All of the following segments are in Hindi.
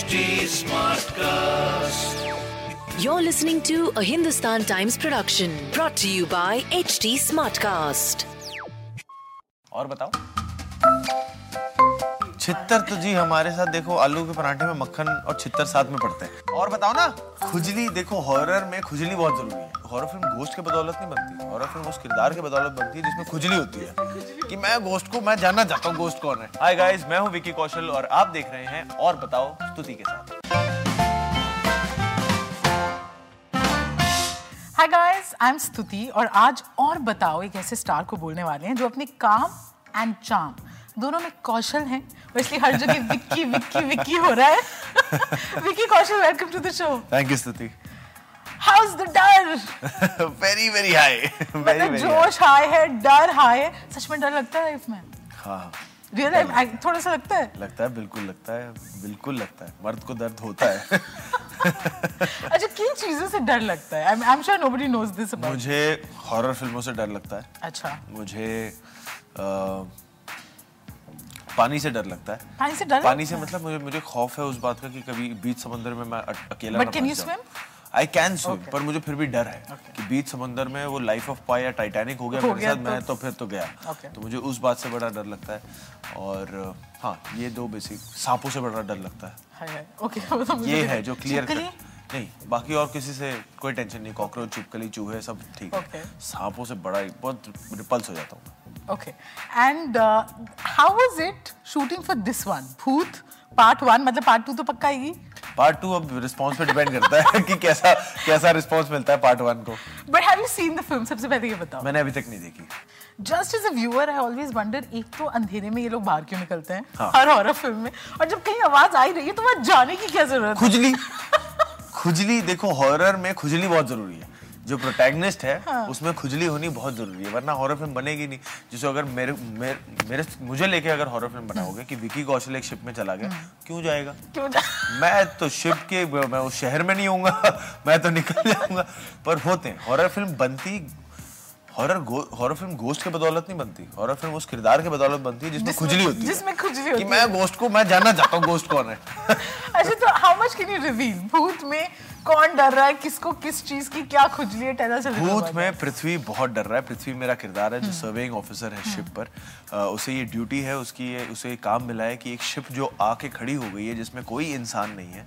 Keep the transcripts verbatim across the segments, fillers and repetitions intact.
H T Smartcast. You're listening to a Hindustan Times production brought to you by H T Smartcast. और बताओ छितर तो जी हमारे साथ देखो आलू के पराठे में मक्खन और छितर साथ में पड़ते हैं। और बताओ ना खुजली, देखो हॉरर में खुजली बहुत जरूरी है। हॉरर फिल्म घोस्ट के बदौलत नहीं बनती, हॉरर फिल्म उस किरदार के बदौलत बनती है जिसमें खुजली होती है कि मैं घोस्ट को मैं जानना चाहता हूँ, घोस्ट कौन है। हाय गाइस, मैं हूँ विकी कौशल और आप देख रहे हैं और बताओ स्तुति के साथ। हाय गाइस, आई एम स्तुति और आज और बताओ एक ऐसे स्टार को बोलने वाले हैं जो अपने काम एंड चार्म दोनों में कौशल हैं और इसलिए हर जगह विक्की विक्की विक्की हो रहा है। Vicky Kaushal, welcome to the show. Thank you Stuti. How's the डर? very very high. मतलब जोश हाई है, डर हाई है। सच में डर लगता है लाइफ में? हाँ। रियल लाइफ थोड़ा सा लगता है? लगता है, बिल्कुल लगता है, बिल्कुल लगता है। मर्द को दर्द होता है। अच्छा, किन चीजों से डर लगता है? I'm, I'm sure nobody knows this about. मुझे हॉरर फिल्मों से डर लगता है। अच्छा। मुझे uh, पानी से डर लगता है। पानी से डर? पानी से मतलब मुझे मुझे खौफ है उस बात का कि कभी बीच समुद्र में मैं अकेला ना फंस जाऊं। I can swim, okay. पर मुझे फिर भी डर है okay. कि बीच समंदर में वो लाइफ ऑफ पाई या टाइटैनिक हो गया हो मेरे गया साथ तो, मैं तो फिर तो गया okay. तो मुझे उस बात से बड़ा डर लगता है। और हाँ, ये दो बेसिक। सांपों से बड़ा डर लगता है, है, है. Okay, तो तो ये है जो क्लियर नहीं, बाकी और किसी से कोई टेंशन नहीं। कॉकरोच, छिपकली, चूहे सब ठीक है। सांपों से बड़ा बहुत रिपल्स हो जाता हूँ। Okay, and how was it shooting for this one? भूत पार्ट वन, मतलब पार्ट टू तो पक्का आएगी। पार्ट टू अब रिस्पांस पे डिपेंड करता है कि कैसा कैसा रिस्पांस मिलता है पार्ट वन को। But have you seen the film? सबसे पहले ये बताओ। मैंने अभी तक नहीं देखी। Just as a viewer I always wonder, एक तो अंधेरे में ये लोग बाहर क्यों निकलते हैं हाँ. हर हॉरर फिल्म में, और जब कहीं आवाज आई रही है तो वहां जाने की क्या जरूरत है? खुजली खुजली देखो हॉरर में खुजली बहुत जरूरी है। जो प्रोटैगनिस्ट है हाँ. उसमें खुजली होनी बहुत जरूरी है, वरना हॉरर फिल्म बनेगी नहीं। जैसे अगर मेरे मेरे, मेरे मुझे लेके अगर हॉरर फिल्म बनाओगे कि विकी कौशल एक शिप में चला गया, क्यों जाएगा? क्यों जा... मैं तो शिप के मैं उस शहर में नहीं होऊंगा, मैं तो निकल जाऊंगा। पर होते हैं हॉरर फिल्म बनती, हॉरर हॉरर फिल्म घोस्ट के बदौलत नहीं बनती, हॉरर फिल्म उस किरदार के बदौलत बनती है जिसमें खुजली होती है, जिसमें खुजली होती है कि मैं घोस्ट को मैं जानना चाहता हूँ, घोस्ट कौन है। अच्छा, तो how much can you reveal? भूत में कौन डर रहा है, किसको किस चीज की क्या खुजली है? भूत में पृथ्वी बहुत डर रहा है। पृथ्वी मेरा किरदार है जो सर्वेइंग ऑफिसर है शिप पर। आ, उसे ये ड्यूटी है, उसकी ये उसे काम मिला है कि एक शिप जो आके खड़ी हो गई है जिसमें कोई इंसान नहीं है,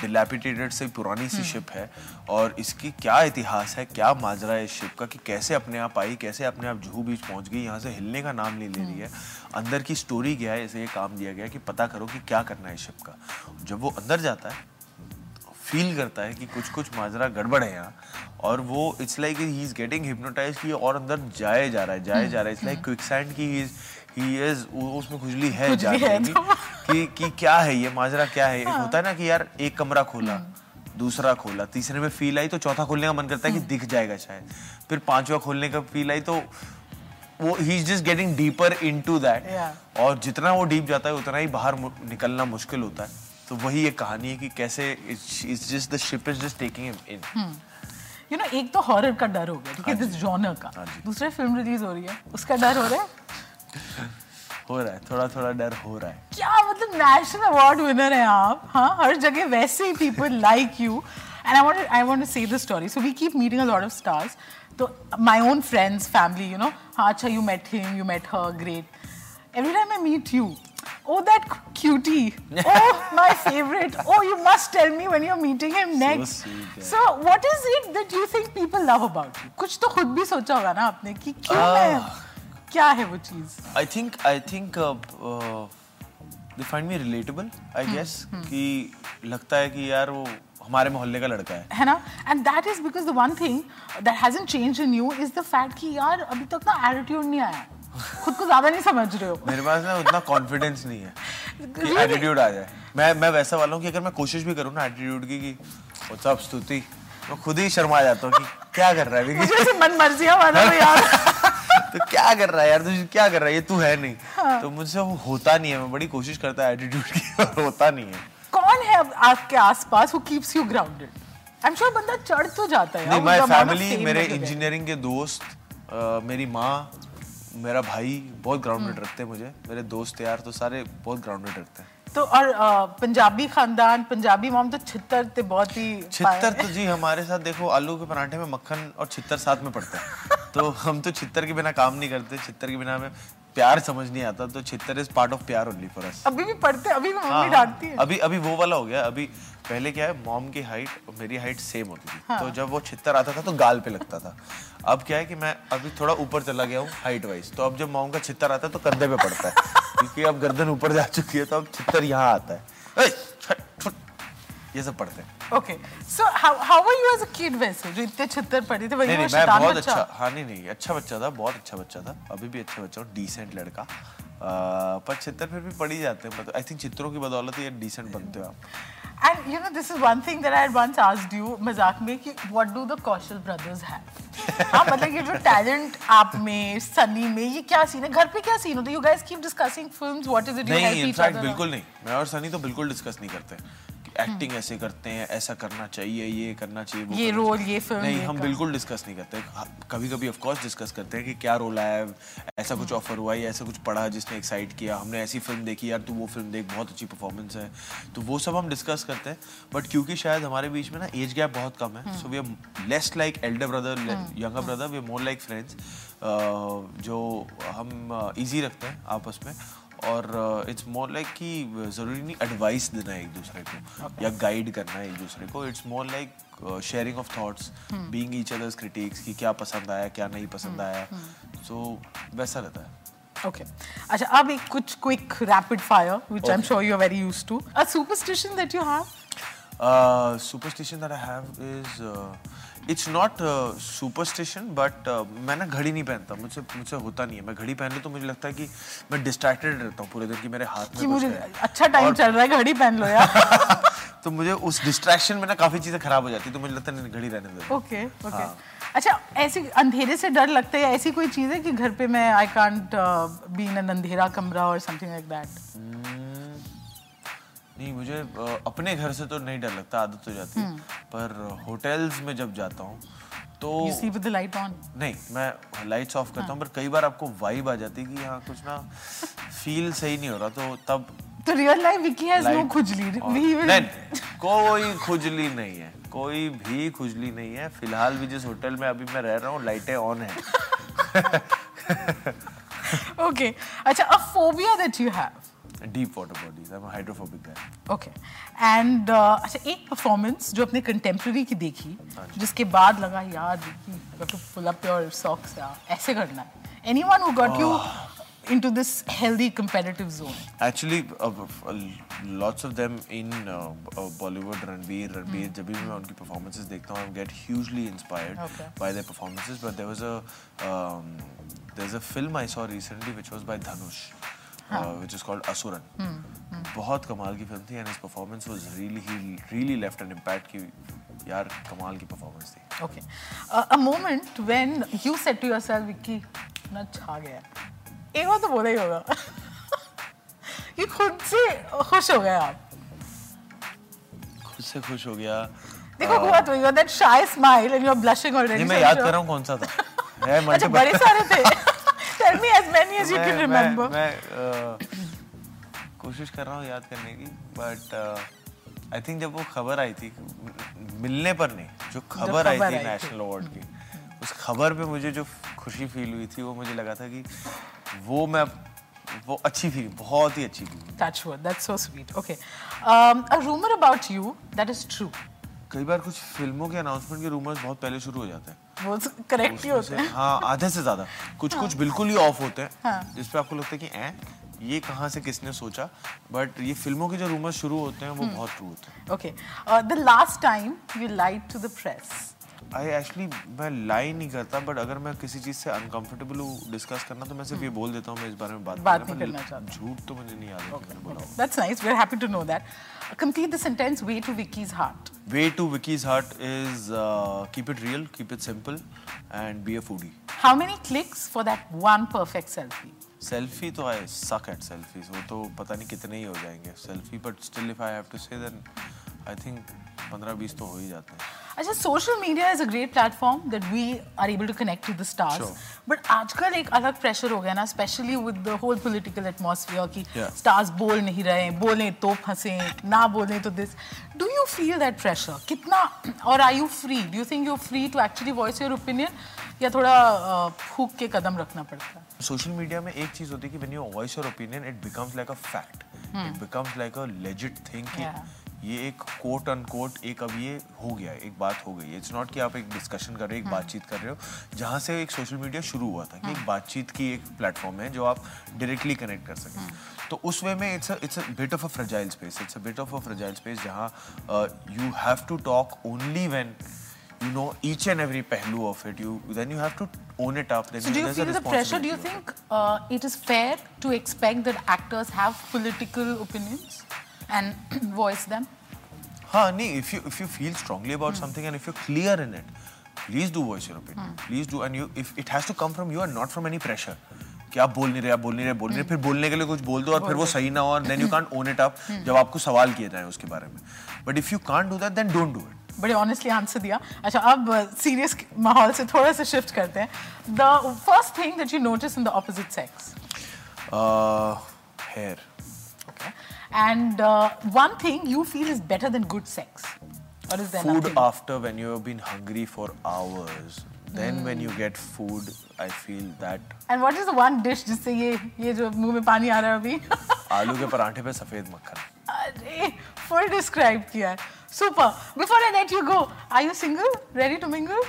डिलैपिडेटेड से पुरानी सी शिप है, और इसकी क्या इतिहास है, क्या माजरा है इस शिप का कि कैसे अपने आप आई, कैसे अपने आप जूहू बीच पहुंच गई, यहाँ से हिलने का नाम नहीं ले रही है। अंदर की स्टोरी क्या है, इसे ये काम दिया गया कि पता करो कि क्या करना है शिप का। जब वो अंदर जाता है फील करता है कि कुछ कुछ माजरा गड़बड़ है यहाँ, और वो it's like he is getting hypnotised कि और अंदर जाए जा रहा है जाए जा रहा है इट्स लाइक क्विकसैंड की ही इज ही इज उसमें खुजली है जाती कि कि क्या है ये माजरा, क्या है हाँ. होता है ना कि यार एक कमरा खोला, दूसरा खोला, तीसरे में फील आई तो चौथा खोलने का मन करता है कि दिख जाएगा शायद, फिर पांचवा खोलने का फील आई तो वो he is just getting deeper into that, और जितना वो डीप जाता है उतना ही बाहर निकलना मुश्किल होता है। तो वही ये कहानी है कि कैसे it's just the ship is just taking him in. You know, एक तो हॉरर का डर हो गया, ठीक है, दिस जॉनर का। दूसरे फिल्म रिलीज हो रही है, उसका डर हो रहा है हो रहा है थोड़ा थोड़ा डर हो रहा है। क्या मतलब, नेशनल अवार्ड विनर हैं आप, हाँ, हर जगह वैसे ही people like you. And I want I want to say the story, so we keep meeting a lot of stars, तो my own friends, family, you know, हाँ, अच्छा you met him, you met her, great, every time I meet you, oh that cutie, oh my favorite, oh you must tell me when you're meeting him next. So, so what is it that you think people love about you? Kuch to khud bhi socha hoga na aapne ki kyun uh, hai, kya hai wo cheez? I think I think uh, uh, they find me relatable, I hmm. guess hmm. ki lagta hai ki yaar wo हमारे मोहल्ले का लड़का है, है ना। And that is because the one thing that hasn't changed in you is the fact कि यार अभी तक ना एटीट्यूड नहीं आया, खुद को ज्यादा नहीं समझ रहे हो। मेरे पास ना उतना कॉन्फिडेंस नहीं है कि एटीट्यूड आ जाए। मैं मैं वैसा वाला हूँ कि अगर मैं कोशिश भी करूँ ना एटीट्यूड की कि व्हाट्स अप स्तुति, मैं खुद ही शर्मा जाता हूँ कि क्या कर रहा है विकी, जैसे मन मर्जियां वाला हो यार। तो क्या कर रहा है यार, तुझे क्या कर रहा है ये, तू है नहीं हाँ. तो मुझसे वो होता नहीं है। मैं बड़ी कोशिश करता है एटीट्यूड की, और होता नहीं है। कौन है आपके आसपास who keeps you grounded? I'm sure बंदा चढ़ तो जाता है। नहीं, मेरी फैमिली, मेरे इंजीनियरिंग के दोस्त, मेरी माँ, मेरा भाई बहुत ग्राउंडेड रखते हैं मुझे। मेरे दोस्त यार तो सारे बहुत ग्राउंडेड रखते हैं। तो और पंजाबी खानदान, पंजाबी मॉम, तो छितर तो बहुत ही छितर तो जी हमारे साथ देखो आलू के पराठे में मक्खन और छितर साथ में पड़ता है तो हम तो छितर के बिना काम नहीं करते, छितर के बिना हमें प्यार समझ नहीं आता, तो छितर इज पार्ट ऑफ प्यार ओनली फॉर अस। अभी भी पढ़ते हैं, अभी भी मम्मी डांटती है। अभी अभी वो वाला हो गया, अभी पहले क्या है मॉम की हाइट और मेरी हाइट सेम होती थी, हाँ। तो जब वो छितर आता था तो गाल पे लगता था। अब क्या है कि मैं अभी थोड़ा ऊपर चला गया हूँ हाइट वाइज, तो अब जब मॉम का छितर आता है तो कंधे पे पड़ता है क्योंकि अब गर्दन ऊपर जा चुकी है, तो अब छितर यहाँ आता है, ये सब पढ़ते हैं। Okay, so how how were you as a kid वैसे जो इतने छितर पड़े थे? नहीं नहीं मैं बहुत अच्छा, हाँ नहीं नहीं अच्छा बच्चा था, बहुत अच्छा बच्चा था, अभी भी अच्छा बच्चा हूँ, डिसेंट लड़का, पर छितर फिर भी पड़ी जाते हैं, मतलब आई थिंक छितरों की बदौलत ये डिसेंट बनते हो आप। And you know this is one thing that I had once asked you मजाक में कि what do the Kaushal brothers have? हाँ मतलब ये जो टैलेंट आप में, सनी में, ये क्या सीन है? घर पे क्या सीन होता है? You guys keep discussing films, what is it you help each other? बिल्कुल नहीं, मैं और सनी तो बिल्कुल डिस्कस नहीं करते एक्टिंग ऐसे करते हैं, ऐसा करना चाहिए, ये करना चाहिए, वो ये रोल, ये फिल्म, नहीं हम बिल्कुल डिस्कस नहीं करते। कभी कभी ऑफ कोर्स डिस्कस करते हैं कि क्या रोल आया, ऐसा कुछ ऑफर हुआ या ऐसा कुछ पढ़ा जिसने एक्साइट किया, हमने ऐसी फिल्म देखी, यार तू वो फिल्म देख, बहुत अच्छी परफॉर्मेंस है, तो वो सब हम डिस्कस करते हैं। बट क्योंकि शायद हमारे बीच में ना एज गैप बहुत कम है, so we are less like elder brother, younger brother, we are more like friends, जो हम ईजी रखते हैं आपस में, और इट्स मोर लाइक कि ज़रूरी नहीं एडवाइस देना है एक दूसरे को okay. या गाइड करना है एक दूसरे को, it's more like sharing of thoughts, being each others critics, कि क्या पसंद आया क्या नहीं पसंद hmm. आया, सो so, वैसा रहता है। Okay okay. अच्छा अब एक कुछ quick rapid fire which I am sure you are very used to, a superstition that you have? Superstition that I have is, it's not superstition, but मैं ना घड़ी नहीं पहनता, मुझसे मुझसे होता नहीं है, मैं घड़ी पहन लूँ तो मुझे लगता है कि मैं डिस्ट्रैक्टेड रहता हूँ पूरे दिन की, मेरे हाथ में मुझे अच्छा टाइम चल रहा है, घड़ी पहन लो यार तो मुझे उस डिस्ट्रैक्शन में ना काफ़ी चीज़ें खराब हो जाती है, तो मुझे लगता है नहीं घड़ी रहने दो। ओके ओके अच्छा, ऐसी अंधेरे से डर लगता है, ऐसी कोई चीज़ है कि घर पे मैं I can't be in an अंधेरा कमरा और समथिंग लाइक दैट? नहीं मुझे अपने घर से तो नहीं डर लगता, आदत हो जाती है, पर होटल्स में जब जाता हूँ तो you see with the light on? नहीं मैं लाइट्स ऑफ करता हूँ, पर कई बार आपको वाइब आ जाती है कि यहाँ कुछ ना फील सही नहीं हो रहा, तो तब तो real life Vicky has no खुजली, नहीं कोई खुजली नहीं है, कोई भी खुजली नहीं है फिलहाल भी, जिस होटल में अभी मैं रह रहा हूँ लाइटें ऑन है। ओके अच्छा, a phobia that you have? Deep water bodies, I am hydrophobic guy. Okay and अच्छा, एक परफॉर्मेंस जो अपने कंटेम्प्रेरी की देखी जिसके बाद लगा यार देखी you to pull up your socks, ऐसे करना है, anyone who got you into this healthy competitive zone? Actually uh, uh, lots of them in uh, uh, Bollywood, Ranbir, Ranbir mm. jab bhi main unki performances dekhta hu I get hugely inspired okay. by their performances, but there was a um, there's a film I saw recently which was by Dhanush Uh, which is called Asuran. Hmm, hmm. बहुत कमाल की फिल्म थी, and his performance was really he really left an impact कि यार कमाल की performance थी. Okay, uh, a moment when you said to yourself Vicky ना छा गया, एक बार तो बोला ही होगा ये खुद से खुश हो गया आप? खुद से खुश हो गया देखो हुआ तो you got that shy smile and you are blushing already. मैं याद कर रहा हूँ कौन सा था, अच्छा बड़े सारे थे Tell me as many as you can remember. मैं कोशिश कर रहा हूँ याद करने की, but I think जब वो खबर आई थी, मिलने पर नहीं, जो खबर आई थी नेशनल अवार्ड की, उस खबर पे मुझे जो खुशी फील हुई थी, वो मुझे लगा था कि वो मैं वो अच्छी फील, बहुत ही अच्छी feel. That's what, that's so sweet. Okay, a rumor about you that is true. कई बार कुछ फिल्मों के अनाउंसमेंट के रूमर्स बहुत पहले शुरू हो जाते हैं, वो करेक्ट ही होते हैं, हाँ आधे से ज्यादा, कुछ कुछ बिल्कुल ही ऑफ होते हैं, हाँ। जिसपे आपको लगता है कि ए, ये कहाँ से किसने सोचा, बट ये फिल्मों के जो रूमर्स शुरू होते हैं वो बहुत ट्रू होते हैं। Okay, the last time you lied to the press? I actually मैं लाई नहीं करता, बट अगर मैं किसी चीज़ से अनकम्फर्टेबल हूँ डिस्कस करना, तो मैं सिर्फ ये बोल देता हूँ मैं इस बारे में बात बात नहीं करना चाहता, झूठ तो मुझे नहीं याद। That's nice, we are happy to know that. Complete the sentence, way to wikis heart? Way to Vicky's heart is uh, keep it real, keep it simple, and be a foodie. How many clicks for that one perfect selfie? Selfie, तो I suck at selfies. वो तो पता नहीं कितने ही हो जाएंगे selfie, but still if I have to say then I think पंद्रह बीस तो हो ही जाते हैं. अच्छा, social media is a great platform that we are able to connect to the stars, but आजकल एक अलग प्रेशर हो गया ना, specially with the whole political atmosphere कि स्टार्स बोल नहीं रहे, बोले तो फंसे, ना बोले तो this. Do you feel that pressure कितना, और are you free, do you think you are free to actually voice your opinion, या थोड़ा फूक के कदम रखना पड़ता है? सोशल मीडिया में एक चीज़ होती है कि when you voice your opinion it becomes like a fact, it becomes like a legit thing. ये एक कोट अनकोट एक अब ये हो गया, एक बात हो गई. इट्स नॉट कि आप एक डिस्कशन कर रहे हो, एक बातचीत कर रहे हो, जहाँ से एक सोशल मीडिया शुरू हुआ था कि एक बातचीत की एक प्लेटफॉर्म है जो आप डायरेक्टली कनेक्ट कर सकें. तो उस वे में it's it's a bit of a fragile space, it's a bit of a fragile space जहाँ you have to talk only when you know each and every pehlu of it, you then you have to own it up. So do you feel the pressure? Do you think uh, it is fair to expect that actors have political opinions and voice them? Ha, nahi, if you if you feel strongly about hmm. something and if you're clear in it, please do voice your opinion. Hmm. Please do, and you if it has to come from you and not from any pressure. कि आप बोल नहीं रहे, आप बोल नहीं रहे, बोल नहीं रहे, फिर बोलने के लिए कुछ बोल दो और फिर वो सही ना हो, और then you can't own it up जब आपको सवाल किए जाए उसके बारे में. But if you can't do that then don't do it. बड़े ऑनेस्टली आंसर दिया. अच्छा, अब सीरियस माहौल से थोड़ा सा शिफ्ट करते हैं. The first thing that you notice in the opposite sex, hair. Okay, and one thing you feel is better than good sex, और is than food after when you have been hungry for hours. Then mm. when you get food, I feel that. And what is the one dish जिससे ये ये जो मुंह में पानी आ रहा है अभी? आलू के पराठे पे सफेद मक्खन. अरे, full describe किया है. Super. Before I let you go, are you single? Ready to mingle?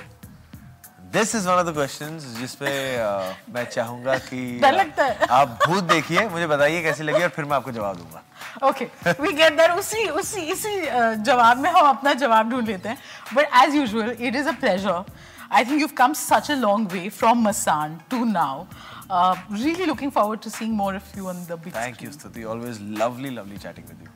This is one of the questions जिसपे uh, मैं चाहूँगा कि डर लगता है. आप भूत देखिए, मुझे बताइए कैसी लगी और फिर मैं आपको जवाब दूँगा. Okay, we get that. उसी उसी इसी uh, जवाब में हम अपना जवाब ढूंढ लेते हैं. But as usual, it is a pleasure. I think you've come such a long way from Masan to now. Uh, really looking forward to seeing more of you on the big screen. Thank you, Stuti. Always lovely, lovely chatting with you.